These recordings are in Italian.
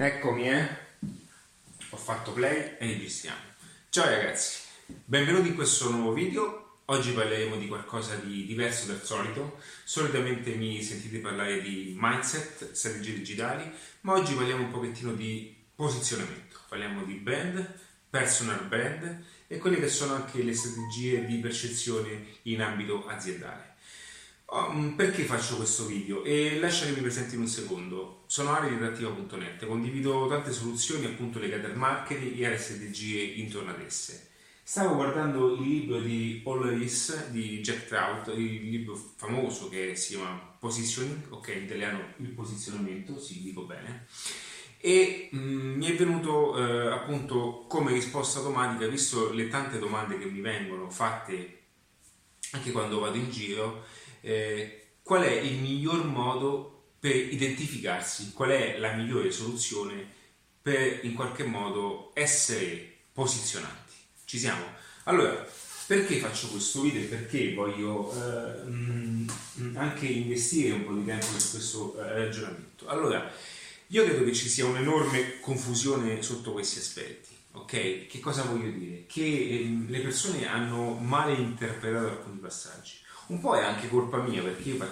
Eccomi, ho fatto play e iniziamo. Ciao ragazzi, benvenuti in questo nuovo video. Oggi parleremo di qualcosa di diverso dal solito. Solitamente mi sentite parlare di mindset, strategie digitali, ma oggi parliamo un pochettino di posizionamento, parliamo di brand, personal brand e quelle che sono anche le strategie di percezione in ambito aziendale. Perché faccio questo video? E lascia che mi presenti in un secondo. Sono Ari di Rattivo.net, condivido tante soluzioni appunto legate al marketing e alle strategie intorno ad esse. Stavo guardando il libro di Al Ries di Jack Trout, il libro famoso che si chiama Positioning, ok, in italiano il posizionamento, sì, dico bene, e mi è venuto appunto come risposta automatica, visto le tante domande che mi vengono fatte anche quando vado in giro, qual è il miglior modo per identificarsi, qual è la migliore soluzione per in qualche modo essere posizionanti. Ci siamo? Allora, perché faccio questo video e perché voglio anche investire un po' di tempo su questo ragionamento? Allora, io credo che ci sia un'enorme confusione sotto questi aspetti. Ok, che cosa voglio dire? Che le persone hanno male interpretato alcuni passaggi. Un po' è anche colpa mia, perché io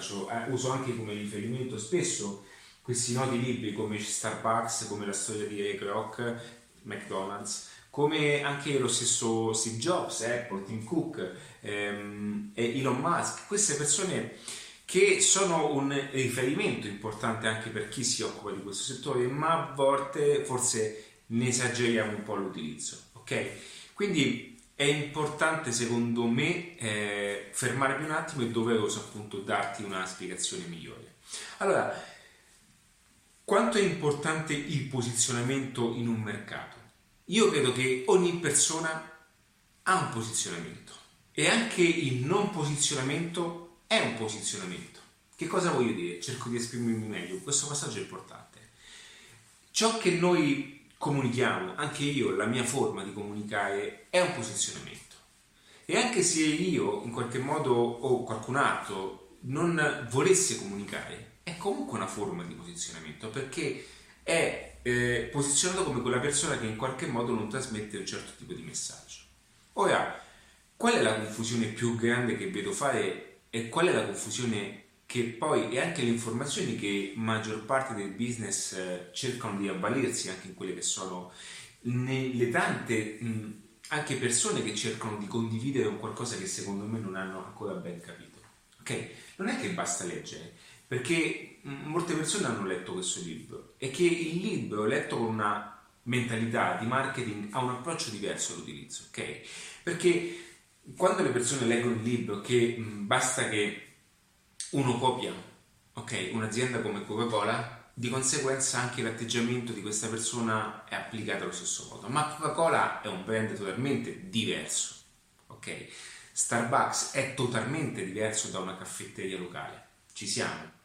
uso anche come riferimento spesso questi noti libri come Starbucks, come la storia di Ray Kroc, McDonald's, come anche lo stesso Steve Jobs, Apple, Tim Cook, e Elon Musk. Queste persone che sono un riferimento importante anche per chi si occupa di questo settore, ma a volte forse ne esageriamo un po' l'utilizzo, ok? Quindi è importante secondo me fermarmi un attimo e doveroso appunto darti una spiegazione migliore. Allora, quanto è importante il posizionamento in un mercato? Io credo che ogni persona ha un posizionamento e anche il non posizionamento è un posizionamento. Che cosa voglio dire? Cerco di esprimermi meglio, questo passaggio è importante. Ciò che noi comunichiamo, anche io, la mia forma di comunicare è un posizionamento, e anche se io in qualche modo o qualcun altro non volesse comunicare, è comunque una forma di posizionamento, perché è posizionato come quella persona che in qualche modo non trasmette un certo tipo di messaggio. Ora, qual è la confusione più grande che vedo fare e qual è la confusione che poi è anche le informazioni che maggior parte del business cercano di avvalirsi anche in quelle che sono le tante anche persone che cercano di condividere un qualcosa che secondo me non hanno ancora ben capito, ok? Non è che basta leggere, perché molte persone hanno letto questo libro e che il libro letto con una mentalità di marketing ha un approccio diverso all'utilizzo, ok? Perché quando le persone leggono il libro che basta che uno copia, ok, un'azienda come Coca-Cola, di conseguenza anche l'atteggiamento di questa persona è applicato allo stesso modo. Ma Coca-Cola è un brand totalmente diverso, ok? Starbucks è totalmente diverso da una caffetteria locale. Ci siamo.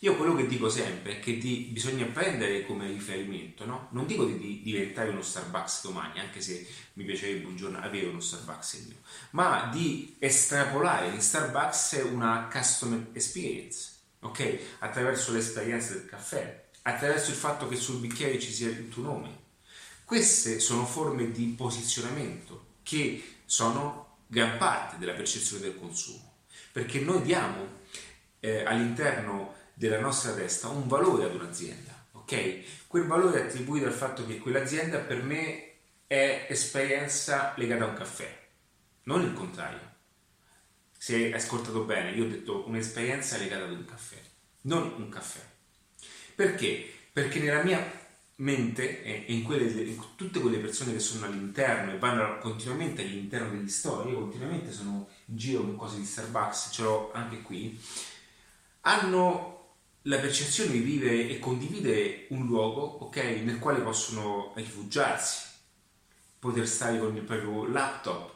Io quello che dico sempre è che bisogna prendere come riferimento, no? Non dico di diventare uno Starbucks domani, anche se mi piacerebbe un giorno avere uno Starbucks il mio, ma di estrapolare in Starbucks una customer experience, ok? Attraverso l'esperienza del caffè, attraverso il fatto che sul bicchiere ci sia il tuo nome. Queste sono forme di posizionamento che sono gran parte della percezione del consumo, perché noi diamo all'interno della nostra testa un valore ad un'azienda, ok? Quel valore è attribuito al fatto che quell'azienda per me è esperienza legata a un caffè, non il contrario. Se hai ascoltato bene, io ho detto un'esperienza legata ad un caffè, non un caffè. Perché? Perché nella mia mente e in tutte quelle persone che sono all'interno e vanno continuamente all'interno degli store, io continuamente sono in giro con cose di Starbucks, ce l'ho anche qui, hanno la percezione di vivere e condividere un luogo, ok, nel quale possono rifugiarsi, poter stare con il proprio laptop,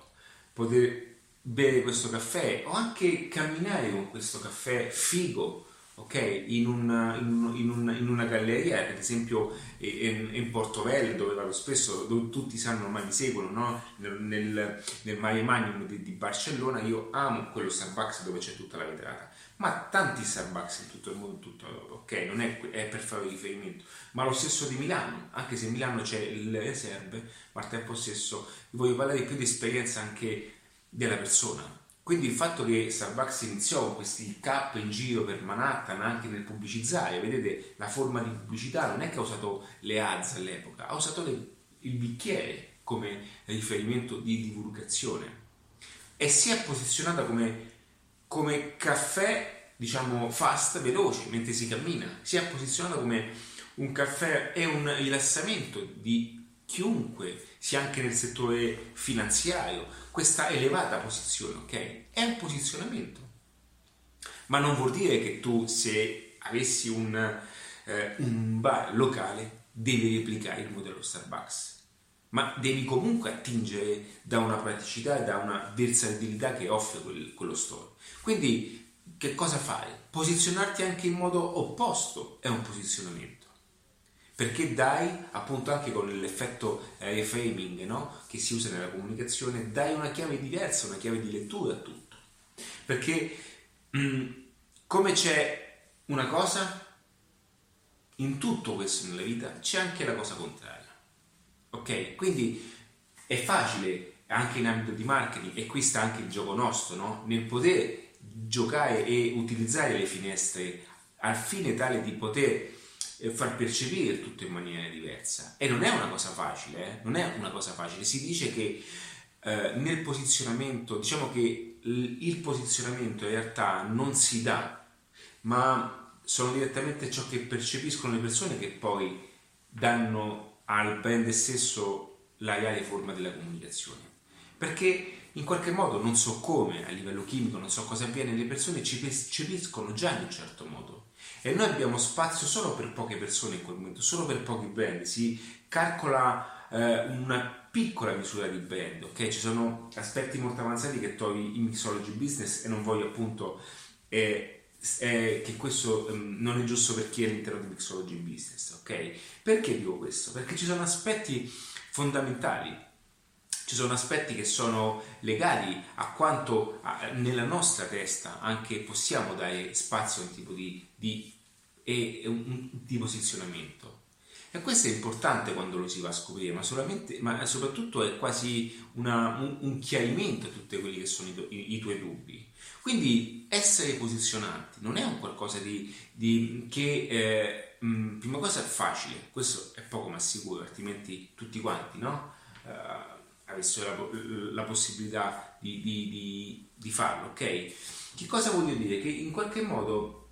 poter bere questo caffè o anche camminare con questo caffè figo, ok, in una galleria, ad esempio in Port Vell, dove vado spesso, dove tutti sanno, ormai mi seguono, no? nel Maremagnum di Barcellona. Io amo quello Starbucks dove c'è tutta la vetrata, ma tanti Starbucks in tutto il mondo, tutto, ok, non è per fare riferimento, ma lo stesso di Milano, anche se in Milano c'è il Reserve, ma al tempo stesso voglio parlare più di esperienza anche della persona. Quindi il fatto che Starbucks iniziò con questi cap in giro per Manhattan anche nel pubblicizzare, vedete la forma di pubblicità non è che ha usato le ads all'epoca, ha usato il bicchiere come riferimento di divulgazione e si è posizionata come caffè, diciamo, fast, veloce, mentre si cammina, si è posizionata come un caffè e un rilassamento di chiunque sia anche nel settore finanziario. Questa elevata posizione, ok? È un posizionamento, ma non vuol dire che tu, se avessi un bar locale, devi replicare il modello Starbucks, ma devi comunque attingere da una praticità e da una versatilità che offre quello store. Quindi che cosa fai? Posizionarti anche in modo opposto è un posizionamento, perché dai, appunto, anche con l'effetto reframing, no? Che si usa nella comunicazione, dai una chiave diversa, una chiave di lettura a tutto, perché come c'è una cosa in tutto questo nella vita, c'è anche la cosa contraria, ok? Quindi è facile anche in ambito di marketing, e qui sta anche il gioco nostro, no? Nel poter giocare e utilizzare le finestre al fine tale di poter far percepire tutto in maniera diversa, e non è una cosa facile, non è una cosa facile. Si dice che nel posizionamento, diciamo che il posizionamento in realtà non si dà, ma sono direttamente ciò che percepiscono le persone che poi danno al brand stesso la reale forma della comunicazione, perché in qualche modo, non so come, a livello chimico, non so cosa avviene, le persone ci percepiscono già in un certo modo. E noi abbiamo spazio solo per poche persone in quel momento, solo per pochi brand. Si calcola una piccola misura di brand, ok? Ci sono aspetti molto avanzati che trovi in Mixology Business, e non voglio, appunto, che questo non è giusto per chi è all'interno di Mixology Business, ok? Perché dico questo? Perché ci sono aspetti fondamentali, ci sono aspetti che sono legati a quanto nella nostra testa anche possiamo dare spazio a un tipo di posizionamento, e questo è importante quando lo si va a scoprire, ma soprattutto è quasi un chiarimento a tutti quelli che sono i tuoi dubbi. Quindi essere posizionanti non è un qualcosa che prima cosa è facile, questo è poco ma sicuro, altrimenti tutti quanti, no? Avessero la possibilità di farlo, ok? Che cosa voglio dire? Che in qualche modo,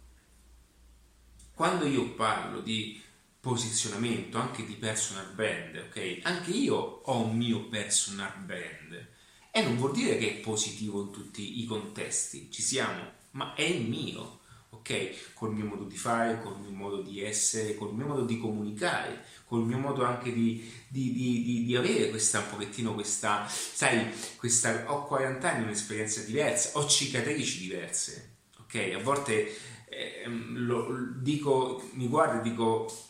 quando io parlo di posizionamento, anche di personal brand, ok? Anche io ho un mio personal brand, e non vuol dire che è positivo in tutti i contesti, ci siamo, ma è il mio, ok? Col mio modo di fare, col mio modo di essere, col mio modo di comunicare, col mio modo anche di avere questa, un pochettino questa, sai, questa, ho 40 anni, un'esperienza diversa, ho cicatrici diverse, ok? A volte mi guardo e dico,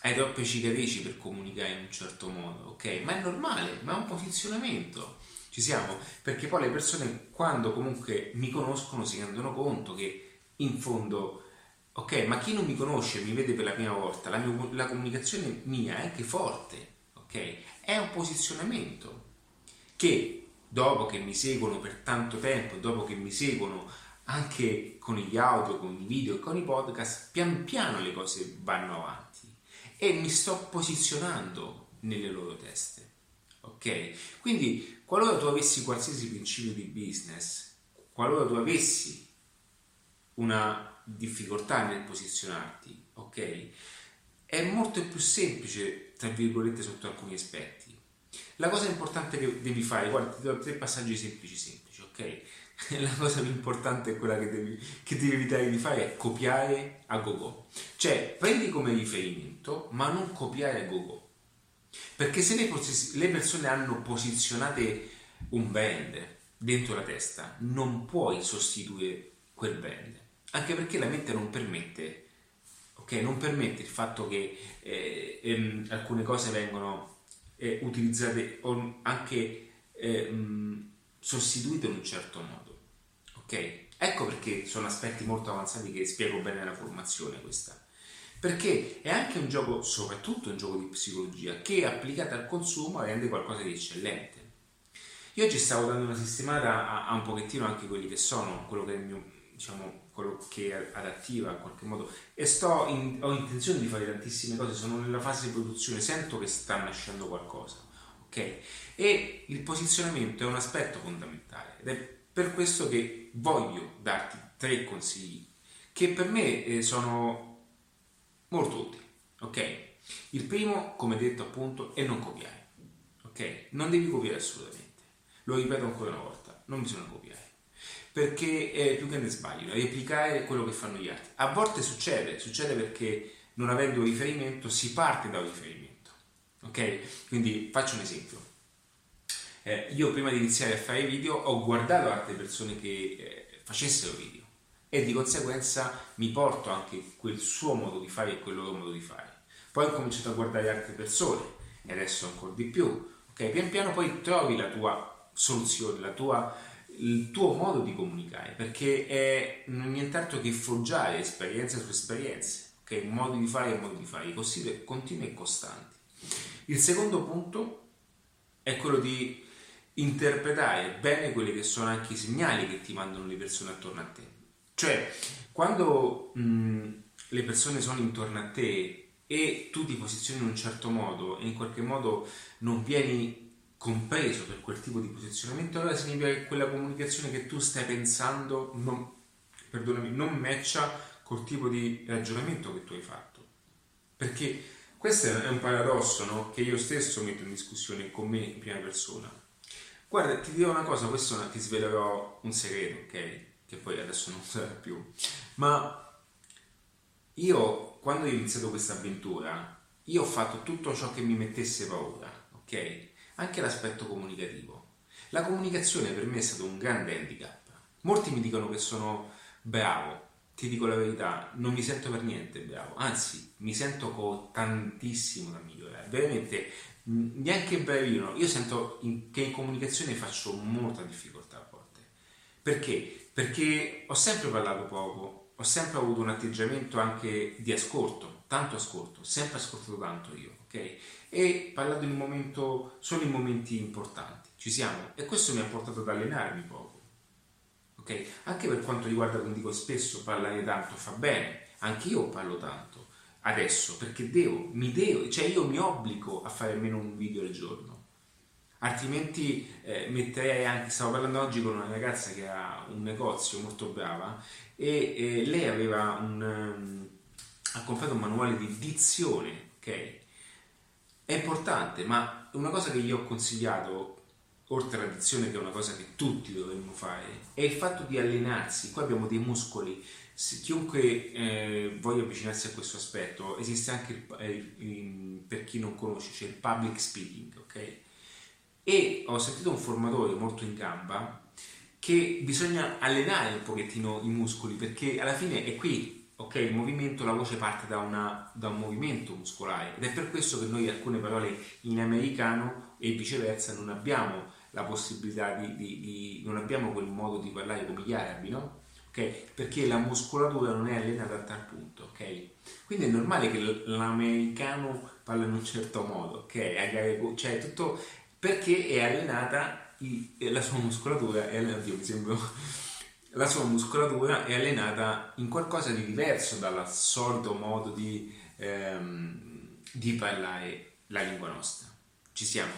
hai troppe cicatrici per comunicare in un certo modo, ok? Ma è normale, ma è un posizionamento, ci siamo, perché poi le persone, quando comunque mi conoscono, si rendono conto che in fondo, ok, ma chi non mi conosce, mi vede per la prima volta, la comunicazione mia è anche forte, ok? È un posizionamento che, dopo che mi seguono per tanto tempo, dopo che mi seguono anche con gli audio, con i video e con i podcast, pian piano le cose vanno avanti e mi sto posizionando nelle loro teste, ok? Quindi, qualora tu avessi qualsiasi principio di business, qualora tu avessi una difficoltà nel posizionarti, ok? È molto più semplice, tra virgolette, sotto alcuni aspetti. La cosa importante che devi fare, guarda, ti do 3 passaggi semplici, ok? La cosa più importante è quella che devi evitare di fare, è copiare a go-go. Cioè, prendi come riferimento, ma non copiare a go-go. Perché se le persone hanno posizionate un brand dentro la testa, non puoi sostituire quel brand, anche perché la mente non permette, ok? Non permette il fatto che alcune cose vengono utilizzate o anche sostituite in un certo modo, ok? Ecco perché sono aspetti molto avanzati che spiego bene nella formazione questa. Perché è anche un gioco, soprattutto un gioco di psicologia, che applicata al consumo rende qualcosa di eccellente. Io oggi stavo dando una sistemata a un pochettino anche quelli che sono, quello che è il mio, diciamo, quello che adattiva in qualche modo, e ho intenzione di fare tantissime cose, sono nella fase di produzione, sento che sta nascendo qualcosa, ok? E il posizionamento è un aspetto fondamentale ed è per questo che voglio darti 3 consigli che per me sono molto utili, ok? Il primo, come detto appunto, è non copiare, ok? Non devi copiare assolutamente. Lo ripeto ancora una volta, non bisogna copiare, perché è più grande sbaglio replicare quello che fanno gli altri. A volte succede perché non avendo riferimento si parte da un riferimento, ok? Quindi faccio un esempio. Io prima di iniziare a fare video ho guardato altre persone che facessero video e di conseguenza mi porto anche quel suo modo di fare e quel loro modo di fare. Poi ho cominciato a guardare altre persone e adesso ancora di più, ok? Pian piano poi trovi la tua soluzione, il tuo modo di comunicare, perché è nient'altro che forgiare esperienze su esperienze, ok? Modi di fare così continui e costanti. Il secondo punto è quello di interpretare bene quelli che sono anche i segnali che ti mandano le persone attorno a te, cioè quando le persone sono intorno a te e tu ti posizioni in un certo modo e in qualche modo non vieni compreso per quel tipo di posizionamento, allora significa che quella comunicazione che tu stai pensando non matcha col tipo di ragionamento che tu hai fatto, perché questo è un paradosso, no? Che io stesso metto in discussione con me in prima persona. Guarda, ti dirò una cosa, questo ti svelerò un segreto, ok? Che poi adesso non sarà più, ma io quando ho iniziato questa avventura io ho fatto tutto ciò che mi mettesse paura, ok? Anche l'aspetto comunicativo. La comunicazione per me è stato un grande handicap. Molti mi dicono che sono bravo, ti dico la verità, non mi sento per niente bravo, anzi mi sento con tantissimo da migliorare, veramente neanche bravino. Io sento che in comunicazione faccio molta difficoltà a volte. Perché? Perché ho sempre parlato poco, ho sempre avuto un atteggiamento anche di ascolto, tanto ascolto, sempre ascoltato tanto io, ok? E parlato in un momento, solo in momenti importanti, ci siamo, e questo mi ha portato ad allenarmi poco, ok? Anche per quanto riguarda, come dico spesso, parlare tanto fa bene, anche io parlo tanto adesso perché devo, cioè io mi obbligo a fare almeno un video al giorno, altrimenti metterei anche, stavo parlando oggi con una ragazza che ha un negozio molto brava e lei aveva ha comprato un manuale di dizione, ok? È importante, ma una cosa che gli ho consigliato, oltre alla dizione che è una cosa che tutti dovremmo fare, è il fatto di allenarsi. Qua abbiamo dei muscoli, chiunque voglia avvicinarsi a questo aspetto, esiste anche per chi non conosce, c'è il public speaking, ok? E ho sentito un formatore molto in gamba che bisogna allenare un pochettino i muscoli, perché alla fine è qui. Ok, il movimento, la voce parte da un movimento muscolare ed è per questo che noi alcune parole in americano e viceversa non abbiamo la possibilità di non abbiamo quel modo di parlare come gli arabi, no? Ok? Perché la muscolatura non è allenata a tal punto, ok? Quindi è normale che l'americano parla in un certo modo, ok? Cioè tutto perché è allenata la sua muscolatura, oddio, mi sembra... La sua muscolatura è allenata in qualcosa di diverso dal solito modo di parlare la lingua nostra. Ci siamo?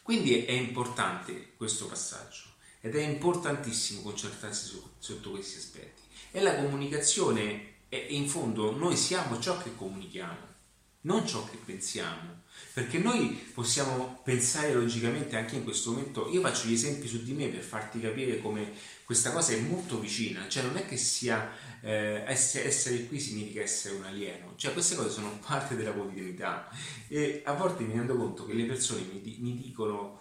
Quindi è importante questo passaggio ed è importantissimo concertarsi sotto questi aspetti. E la comunicazione, in fondo, noi siamo ciò che comunichiamo, non ciò che pensiamo. Perché noi possiamo pensare logicamente anche in questo momento. Io faccio gli esempi su di me per farti capire come questa cosa è molto vicina, cioè non è che sia essere qui significa essere un alieno, cioè queste cose sono parte della quotidianità e a volte mi rendo conto che le persone mi dicono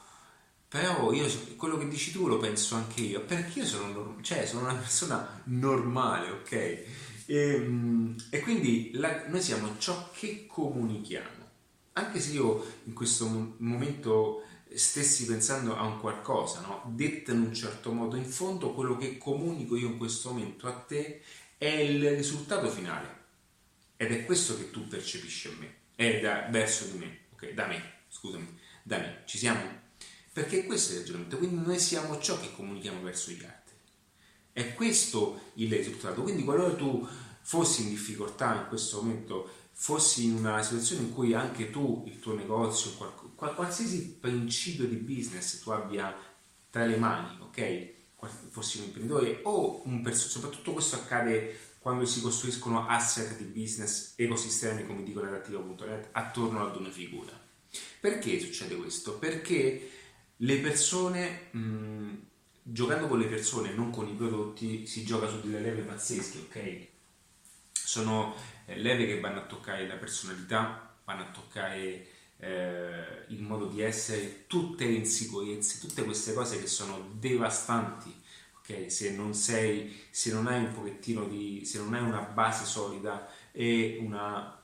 però io quello che dici tu lo penso anche io, perché io sono una persona normale, ok? E quindi noi siamo ciò che comunichiamo. Anche se io in questo momento stessi pensando a un qualcosa, no? Detta in un certo modo, in fondo quello che comunico io in questo momento a te è il risultato finale, ed è questo che tu percepisci a me, verso di me, ok? Da me, ci siamo? Perché questo è il ragionamento, quindi noi siamo ciò che comunichiamo verso gli altri, è questo il risultato. Quindi qualora tu fossi in difficoltà in questo momento, fossi in una situazione in cui anche tu, il tuo negozio, qualsiasi principio di business tu abbia tra le mani, ok? Fossi un imprenditore o un personaggio, soprattutto questo accade quando si costruiscono asset di business, ecosistemi, come dicono a Rattivo.net, attorno ad una figura. Perché succede questo? Perché le persone, giocando con le persone, non con i prodotti, si gioca su delle leve pazzesche, ok? Sono leve che vanno a toccare la personalità, vanno a toccare il modo di essere, tutte le insicurezze, tutte queste cose che sono devastanti, ok? Se non hai una base solida e una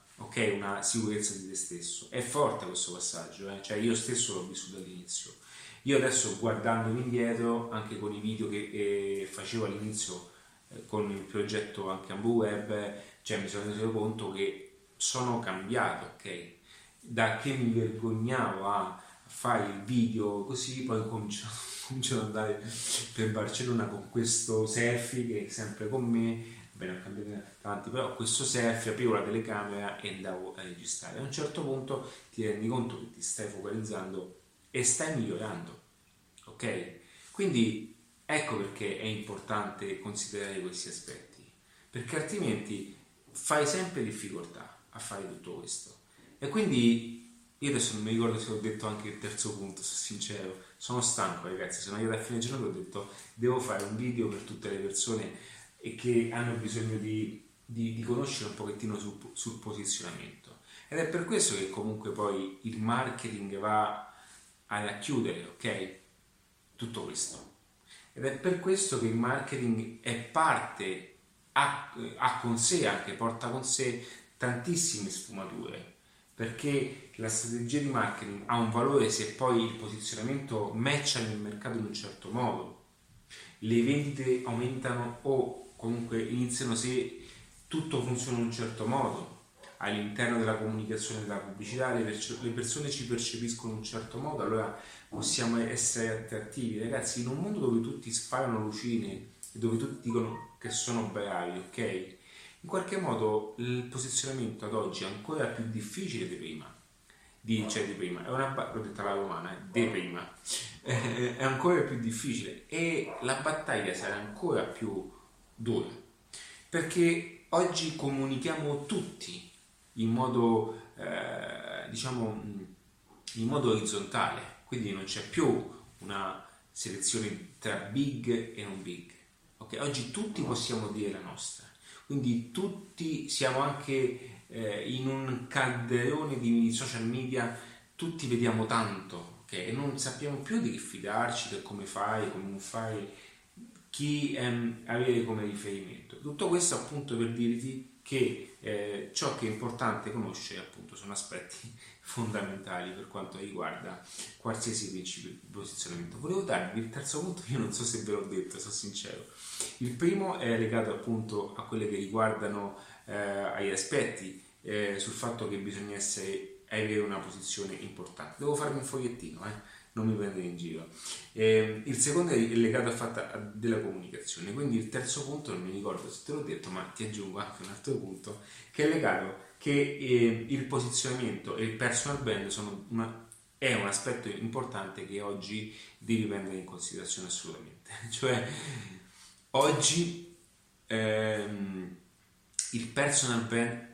sicurezza di te stesso. È forte questo passaggio, cioè io stesso l'ho vissuto all'inizio. Io adesso, guardandomi indietro, anche con i video che facevo all'inizio con il progetto anche AmbuWeb, cioè mi sono reso conto che sono cambiato, ok? Da che mi vergognavo a fare il video così, poi ho cominciato ad andare per Barcellona con questo selfie che è sempre con me, bene, ho cambiato tanti, però questo selfie, aprivo la telecamera e andavo a registrare. A un certo punto ti rendi conto che ti stai focalizzando e stai migliorando, ok? Quindi ecco perché è importante considerare questi aspetti, perché altrimenti fai sempre difficoltà a fare tutto questo. E quindi io adesso non mi ricordo se ho detto anche il terzo punto, sono sincero, sono stanco ragazzi, sono arrivato a fine giornata e ho detto devo fare un video per tutte le persone e che hanno bisogno di conoscere un pochettino sul posizionamento, ed è per questo che comunque poi il marketing va a racchiudere, ok, tutto questo. Ed è per questo che il marketing è parte, ha con sé, anche porta con sé tantissime sfumature, perché la strategia di marketing ha un valore se poi il posizionamento matcha nel mercato in un certo modo, le vendite aumentano o comunque iniziano se tutto funziona in un certo modo, all'interno della comunicazione e della pubblicità le persone ci percepiscono in un certo modo, allora possiamo essere attrattivi. Ragazzi, in un mondo dove tutti sparano lucine e dove tutti dicono che sono bravi, ok? In qualche modo il posizionamento ad oggi è ancora più difficile di prima, è una battuta alla romana, è ancora più difficile e la battaglia sarà ancora più dura, perché oggi comunichiamo tutti in modo orizzontale, quindi non c'è più una selezione tra big e non big, ok? Oggi tutti possiamo dire la nostra, quindi tutti siamo anche in un calderone di social media, tutti vediamo tanto, ok? E non sappiamo più di chi fidarci, del come fai, come non fai, chi avere come riferimento. Tutto questo appunto per dirti che ciò che è importante conoscere appunto sono aspetti fondamentali per quanto riguarda qualsiasi principio di posizionamento. Volevo darvi il terzo punto, io non so se ve l'ho detto, sono sincero. Il primo è legato appunto a quelle che riguardano agli aspetti sul fatto che bisogna avere una posizione importante. Devo farmi un fogliettino, non mi prendete in giro. Il secondo è legato al fatto della comunicazione, quindi il terzo punto non mi ricordo se te l'ho detto, ma ti aggiungo anche un altro punto che è legato, che il posizionamento e il personal brand è un aspetto importante che oggi devi prendere in considerazione assolutamente. Cioè oggi il personal brand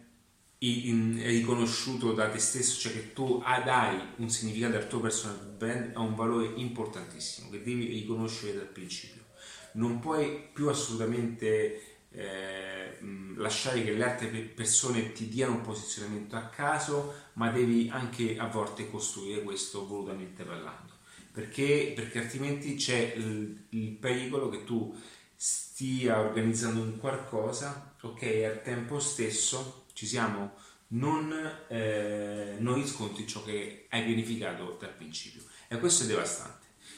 è riconosciuto da te stesso, cioè che tu dai un significato al tuo personal brand, ha un valore importantissimo che devi riconoscere dal principio. Non puoi più assolutamente lasciare che le altre persone ti diano un posizionamento a caso, ma devi anche a volte costruire questo volutamente parlando, perché altrimenti c'è il pericolo che tu stia organizzando un qualcosa, ok, e al tempo stesso non riscontri ciò che hai pianificato dal principio. E questo è devastante.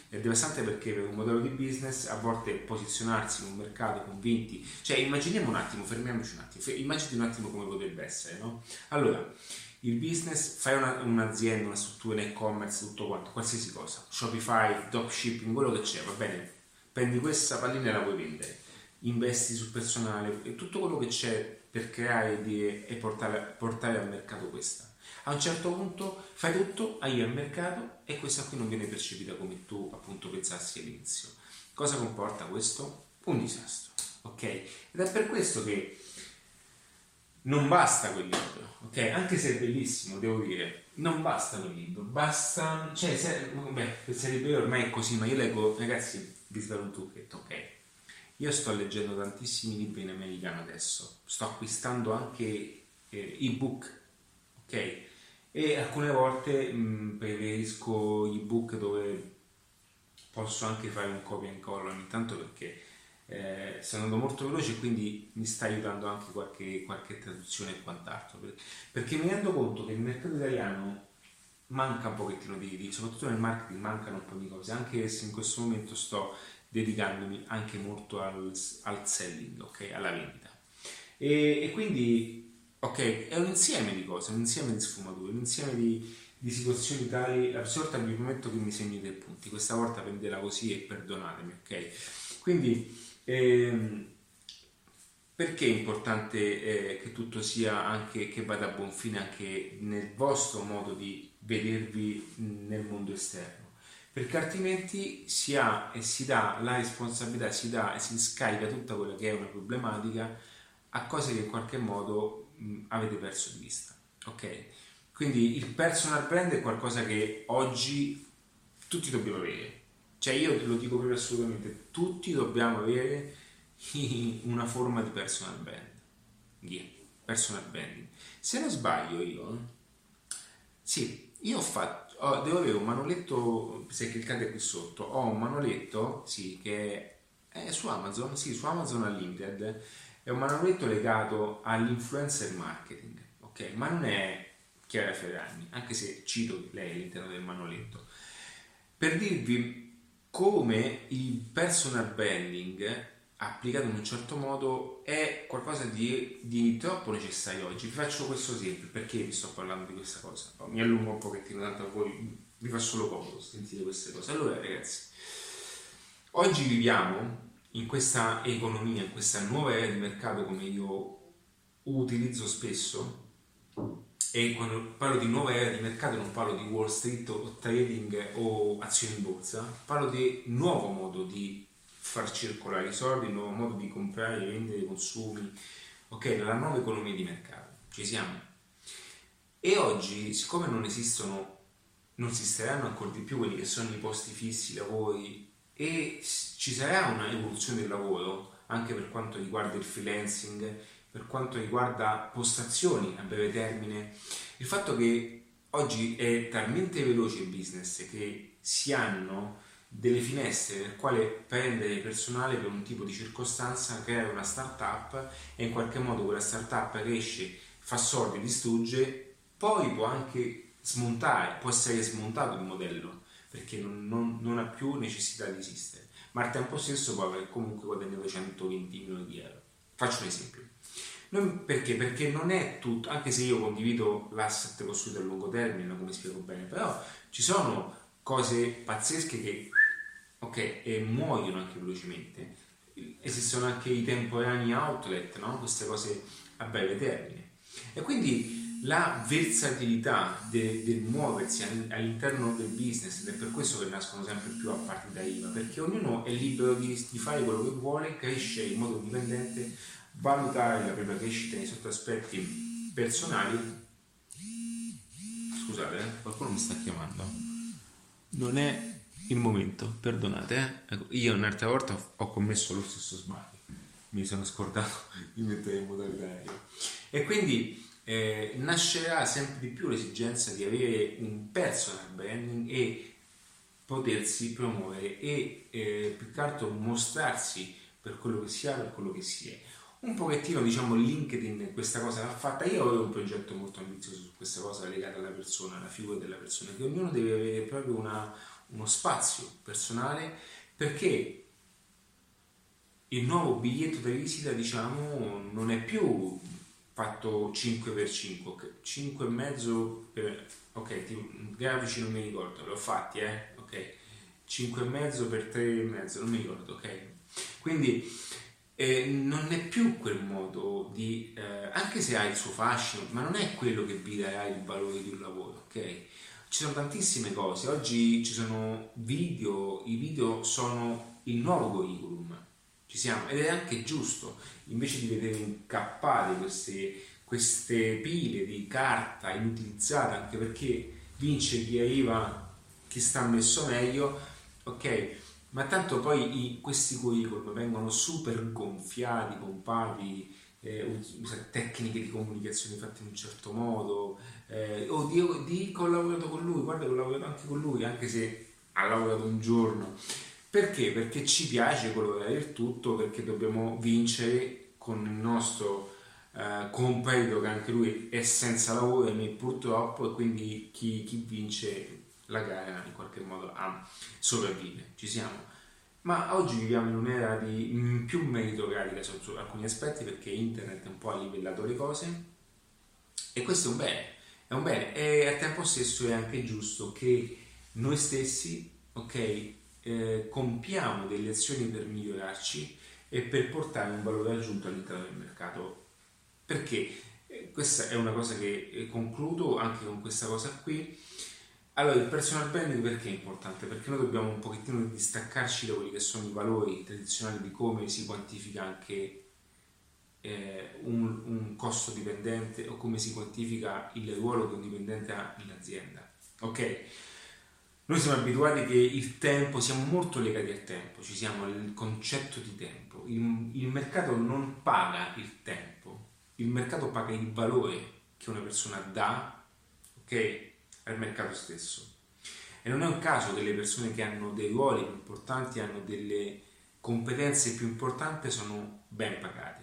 È devastante perché per un modello di business a volte posizionarsi in un mercato convinti, cioè immaginiamo un attimo, fermiamoci un attimo, immagini un attimo come potrebbe essere, no? Allora, il business, fai un'azienda, una struttura, un e-commerce, tutto quanto, qualsiasi cosa, Shopify, dropshipping, quello che c'è, va bene, prendi questa pallina e la vuoi vendere, investi sul personale e tutto quello che c'è per creare idee e portare al mercato questa. A un certo punto fai tutto, hai al mercato e questa qui non viene percepita come tu appunto pensassi all'inizio. Cosa comporta questo? Un disastro, ok? Ed è per questo che non basta quel libro, ok? Anche se è bellissimo, devo dire, non basta quel libro, basta... Cioè, sarebbe ormai è così, ma io leggo, ragazzi, vi svelo un trucchetto, ok? Io sto leggendo tantissimi libri in americano adesso, sto acquistando anche ebook, ok? E alcune volte preferisco gli ebook dove posso anche fare un copia e incolla ogni tanto perché sono andato molto veloce e quindi mi sta aiutando anche qualche traduzione e quant'altro, perché mi rendo conto che il mercato italiano manca un pochettino di soprattutto nel marketing mancano un po' di cose, anche se in questo momento sto dedicandomi anche molto al selling, ok, alla vendita e quindi ok, è un insieme di cose, un insieme di sfumature, un insieme di situazioni tali. La prossima volta vi prometto che mi segno dei punti, questa volta prenderà così e perdonatemi, ok? Quindi perché è importante che tutto sia anche che vada a buon fine anche nel vostro modo di vedervi nel mondo esterno? Perché altrimenti si ha e si dà la responsabilità, si dà e si scarica tutta quella che è una problematica a cose che in qualche modo avete perso di vista, ok? Quindi il personal brand è qualcosa che oggi tutti dobbiamo avere, cioè io te lo dico proprio assolutamente, tutti dobbiamo avere una forma di personal brand, yeah, personal branding. Se non sbaglio io, sì, io ho fatto, devo avere un manoletto, se cliccate qui sotto, ho un manoletto, sì, che è su Amazon, sì, su Amazon Unlimited. È un manualetto legato all'influencer marketing, ok? Ma non è Chiara Ferragni, anche se cito lei all'interno del manualetto. Per dirvi come il personal branding applicato in un certo modo è qualcosa di troppo necessario oggi. Vi faccio questo esempio, perché vi sto parlando di questa cosa? Mi allungo un pochettino, tanto voi vi fa solo comodo sentire queste cose. Allora ragazzi, oggi viviamo in questa economia, in questa nuova era di mercato, come io utilizzo spesso, e quando parlo di nuova era di mercato non parlo di Wall Street o trading o azioni in borsa, parlo di nuovo modo di far circolare i soldi, nuovo modo di comprare, vendere i consumi, ok, la nuova economia di mercato, ci siamo. E oggi, siccome non esistono, non esisteranno ancora di più quelli che sono i posti fissi, i lavori, e ci sarà un'evoluzione del lavoro anche per quanto riguarda il freelancing, per quanto riguarda postazioni a breve termine. Il fatto che oggi è talmente veloce il business che si hanno delle finestre nel quale prendere personale per un tipo di circostanza, creare una startup e in qualche modo quella startup cresce, fa soldi, distrugge, poi può anche smontare, può essere smontato il modello, perché non ha più necessità di esistere, ma al tempo stesso può aver comunque guadagnato 120 milioni di euro. Faccio un esempio. Perché non è tutto, anche se io condivido l'asset costruito a lungo termine, come spiego bene, però ci sono cose pazzesche che ok, e muoiono anche velocemente. Esistono anche i temporanei outlet, no? Queste cose a breve termine. E quindi la versatilità del muoversi all'interno del business, ed è per questo che nascono sempre più a partita IVA, perché ognuno è libero di fare quello che vuole, crescere in modo indipendente, valutare la propria crescita nei sotto aspetti personali. Scusate, qualcuno mi sta chiamando, non è il momento, perdonate, eh? Ecco, io un'altra volta ho commesso lo stesso sbaglio, mi sono scordato di mettere in modalità aereo e quindi nascerà sempre di più l'esigenza di avere un personal branding e potersi promuovere e più che altro mostrarsi per quello che si ha, per quello che si è. Un pochettino, diciamo, LinkedIn questa cosa l'ha fatta. Io avevo un progetto molto ambizioso su questa cosa legata alla persona, alla figura della persona, che ognuno deve avere proprio una uno spazio personale, perché il nuovo biglietto da visita, diciamo, non è più fatto 5x5, 5,5 per... ok, grafici non mi ricordo, l'ho fatti, ok, 5,5 per 3,5, non mi ricordo, ok? Quindi non è più quel modo di... anche se ha il suo fascino, ma non è quello che vi darà il valore di un lavoro, ok? Ci sono tantissime cose, oggi ci sono video, i video sono il nuovo curriculum, ci siamo, ed è anche giusto, invece di vedere incappare queste pile di carta inutilizzata, anche perché vince chi arriva, chi sta messo meglio, ok? Ma tanto poi questi curriculum vengono super gonfiati, pompati, tecniche di comunicazione fatte in un certo modo, ho collaborato con lui, guarda che ho lavorato anche con lui, anche se ha lavorato un giorno. Perché? Perché ci piace colorare il tutto, perché dobbiamo vincere con il nostro competitor, che anche lui è senza lavoro, e purtroppo, e quindi chi vince la gara in qualche modo sopravvive. Ci siamo. Ma oggi viviamo in un'era di più meritocratica su alcuni aspetti, perché internet un po' ha livellato le cose, e questo è un bene. È un bene, e al tempo stesso è anche giusto che noi stessi, ok, compiamo delle azioni per migliorarci e per portare un valore aggiunto all'interno del mercato, perché questa è una cosa che concludo anche con questa cosa qui. Allora, il personal branding perché è importante? Perché noi dobbiamo un pochettino distaccarci da quelli che sono i valori tradizionali di come si quantifica anche un costo dipendente, o come si quantifica il ruolo che un dipendente ha in azienda, ok? Noi siamo abituati che il tempo, siamo molto legati al tempo, ci siamo al concetto di tempo. Il mercato non paga il tempo, il mercato paga il valore che una persona dà, ok, al mercato stesso. E non è un caso che le persone che hanno dei ruoli più importanti, hanno delle competenze più importanti, sono ben pagate.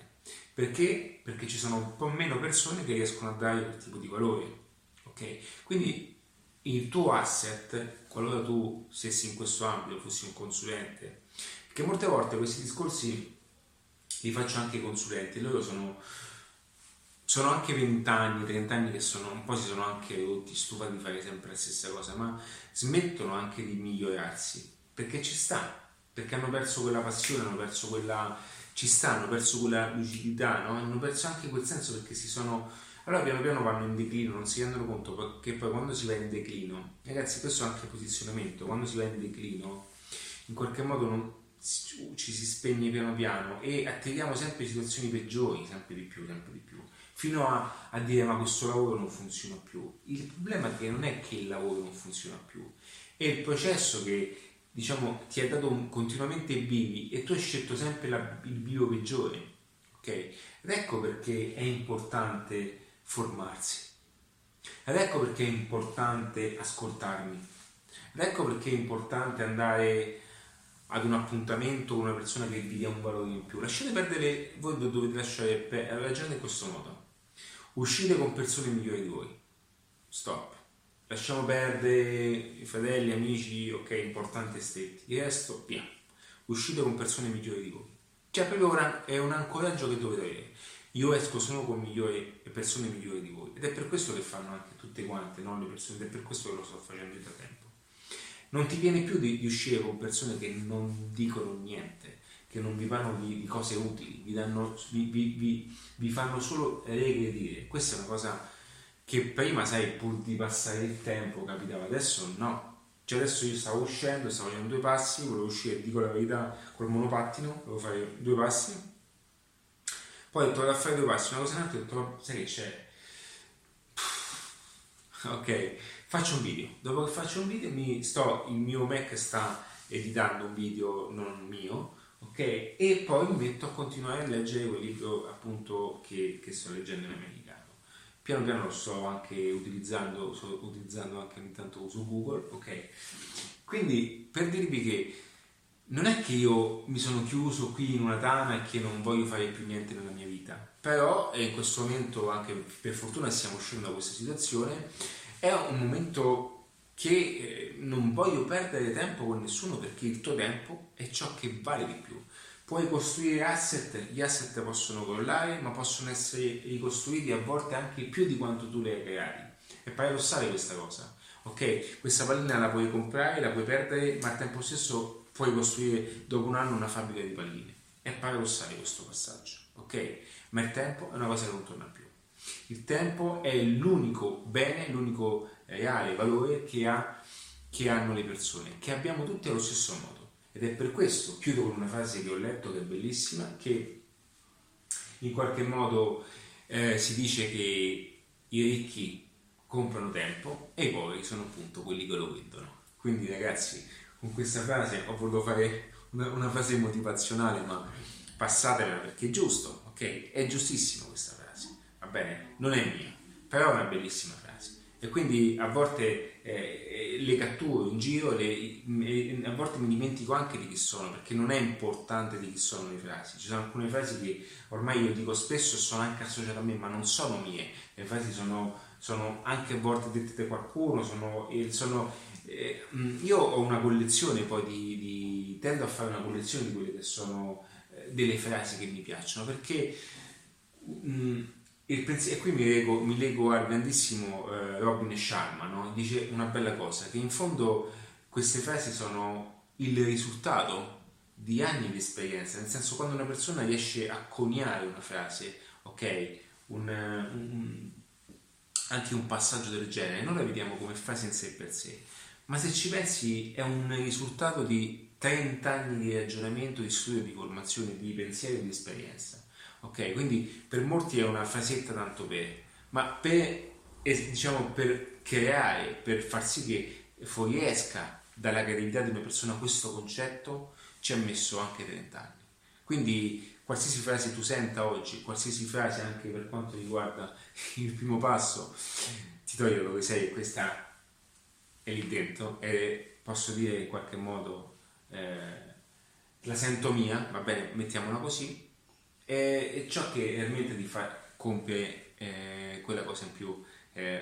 Perché? Perché ci sono un po' meno persone che riescono a dare quel tipo di valore, ok? Quindi il tuo asset, qualora tu stessi in questo ambito, fossi un consulente, perché molte volte questi discorsi li faccio anche ai consulenti, loro sono anche 20 anni, 30 anni che sono un po', si sono anche rotti, stufati di fare sempre la stessa cosa, ma smettono anche di migliorarsi, perché ci sta, perché hanno perso quella passione, hanno perso quella, ci sta, hanno perso quella lucidità, no? Hanno perso anche quel senso, perché si sono... Allora piano piano vanno in declino, non si rendono conto che poi quando si va in declino, ragazzi, questo è anche il posizionamento, quando si va in declino in qualche modo ci si spegne piano piano, e attiriamo sempre situazioni peggiori, sempre di più, fino a dire ma questo lavoro non funziona più. Il problema è che non è che il lavoro non funziona più, è il processo che, diciamo, ti ha dato continuamente bivi, e tu hai scelto sempre il bivio peggiore, ok? Ed ecco perché è importante formarsi, ed ecco perché è importante ascoltarmi, ed ecco perché è importante andare ad un appuntamento con una persona che vi dia un valore in più. Lasciate perdere, voi dovete lasciare ragionare in questo modo, uscite con persone migliori di voi, stop, lasciamo perdere fratelli, amici, ok, importanti, stretti, il resto via, uscite con persone migliori di voi, cioè proprio ora è un ancoraggio che dovete avere. Io esco solo con migliori e persone migliori di voi, ed è per questo che fanno anche tutte quante, no? Le persone, ed è per questo che lo sto facendo da tempo. Non ti viene più di uscire con persone che non dicono niente, che non vi fanno di cose utili, vi fanno solo regredire. Questa è una cosa che prima, sai, pur di passare il tempo capitava, adesso no. Cioè adesso io stavo uscendo, stavo facendo 2 passi, volevo uscire, dico la verità, col monopattino, volevo fare 2 passi, poi ho detto a fare 2 passi, una cosa in alto, ho detto sai che c'è, ok, faccio un video. Dopo che faccio un video il mio Mac sta editando un video non mio, ok, e poi mi metto a continuare a leggere quel libro, appunto, che sto leggendo in americano. Piano piano lo sto anche utilizzando, anche ogni tanto su Google, ok. Quindi per dirvi che non è che io mi sono chiuso qui in una tana e che non voglio fare più niente nella mia vita, però in questo momento, anche per fortuna stiamo uscendo da questa situazione, è un momento che non voglio perdere tempo con nessuno, perché il tuo tempo è ciò che vale di più. Puoi costruire asset, gli asset possono crollare, ma possono essere ricostruiti a volte anche più di quanto tu li creavi. È paradossale questa cosa, ok? Questa pallina la puoi comprare, la puoi perdere, ma al tempo stesso puoi costruire dopo un anno una fabbrica di palline. È paradossale questo passaggio, ok? Ma il tempo è una cosa che non torna più. Il tempo è l'unico bene, l'unico reale valore che hanno le persone, che abbiamo tutti allo stesso modo. Ed è per questo, chiudo con una frase che ho letto che è bellissima, che in qualche modo si dice che i ricchi comprano tempo e i poveri sono appunto quelli che lo vendono. Quindi ragazzi, con questa frase ho voluto fare una frase motivazionale, ma passatela perché è giusto, ok? È giustissima questa frase, va bene? Non è mia, però è una bellissima frase. E quindi a volte le catturo in giro, a volte mi dimentico anche di chi sono, perché non è importante di chi sono le frasi. Ci sono alcune frasi che ormai io dico spesso e sono anche associate a me, ma non sono mie. Le frasi sono anche a volte dette da qualcuno, io ho una collezione poi tendo a fare una collezione di quelle che sono delle frasi che mi piacciono, perché e qui mi leggo al grandissimo Robin Sharma, no? Dice una bella cosa, che in fondo queste frasi sono il risultato di anni di esperienza, nel senso, quando una persona riesce a coniare una frase, ok, anche un passaggio del genere, non la vediamo come frase in sé per sé, ma se ci pensi è un risultato di 30 anni di ragionamento, di studio, di formazione, di pensiero e di esperienza. Ok, quindi per molti è una frasetta tanto per, ma per creare, per far sì che fuoriesca dalla creatività di una persona questo concetto, ci ha messo anche 30 anni. Quindi qualsiasi frase tu senta oggi, qualsiasi frase anche per quanto riguarda il primo passo, ti toglie quello che sei, questa è lì dentro, e posso dire in qualche modo la sento mia, va bene, mettiamola così. È ciò che permette di far compiere quella cosa in più,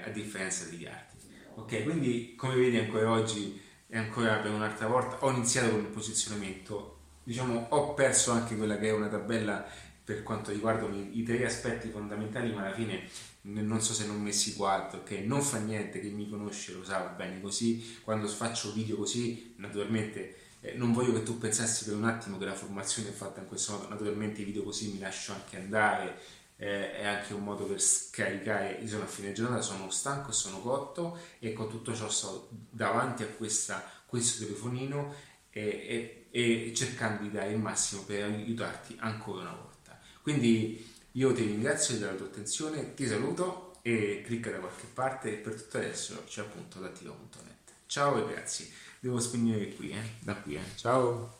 a differenza degli altri. Ok, quindi come vedi ancora oggi e ancora per un'altra volta ho iniziato con il posizionamento, diciamo ho perso anche quella che è una tabella per quanto riguarda i 3 aspetti fondamentali, ma alla fine non so se non messi 4, ok? Non fa niente, chi mi conosce lo sa bene così, quando faccio video così naturalmente. Non voglio che tu pensassi per un attimo che la formazione è fatta in questo modo, naturalmente i video così mi lascio anche andare, è anche un modo per scaricare. Io sono a fine giornata, sono stanco, sono cotto, e con tutto ciò sto davanti a questo telefonino e cercando di dare il massimo per aiutarti ancora una volta. Quindi io ti ringrazio della tua attenzione, ti saluto e clicca da qualche parte, e per tutto adesso c'è appunto Rattivo.net. Ciao e grazie. Devo spegnere qui, da qui. Ciao!